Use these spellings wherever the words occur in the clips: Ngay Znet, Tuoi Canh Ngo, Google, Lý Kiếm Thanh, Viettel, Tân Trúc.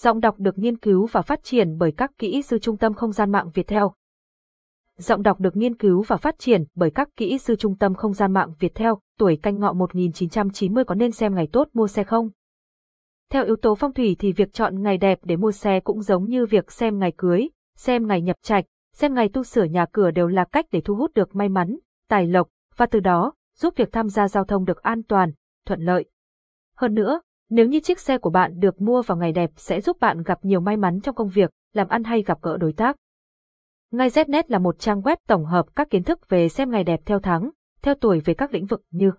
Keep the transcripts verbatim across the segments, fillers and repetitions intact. Giọng đọc được nghiên cứu và phát triển bởi các kỹ sư Trung tâm Không gian mạng Viettel. Giọng đọc được nghiên cứu và phát triển bởi các kỹ sư Trung tâm Không gian mạng Viettel. Tuổi Canh Ngọ một nghìn chín trăm chín mươi có nên xem ngày tốt mua xe không? Theo yếu tố phong thủy thì việc chọn ngày đẹp để mua xe cũng giống như việc xem ngày cưới, xem ngày nhập trạch, xem ngày tu sửa nhà cửa đều là cách để thu hút được may mắn, tài lộc và từ đó giúp việc tham gia giao thông được an toàn, thuận lợi. Hơn nữa, nếu như chiếc xe của bạn được mua vào ngày đẹp sẽ giúp bạn gặp nhiều may mắn trong công việc, làm ăn hay gặp gỡ đối tác. Ngay Znet là một trang web tổng hợp các kiến thức về xem ngày đẹp theo tháng, theo tuổi về các lĩnh vực như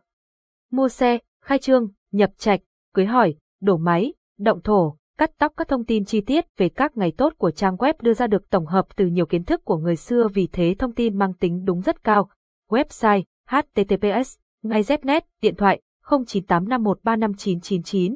mua xe, khai trương, nhập trạch, cưới hỏi, đổ máy, động thổ, cắt tóc. Các thông tin chi tiết về các ngày tốt của trang web đưa ra được tổng hợp từ nhiều kiến thức của người xưa, vì thế thông tin mang tính đúng rất cao. Website https Ngay Znet, điện thoại không chín tám năm một ba năm chín chín chín,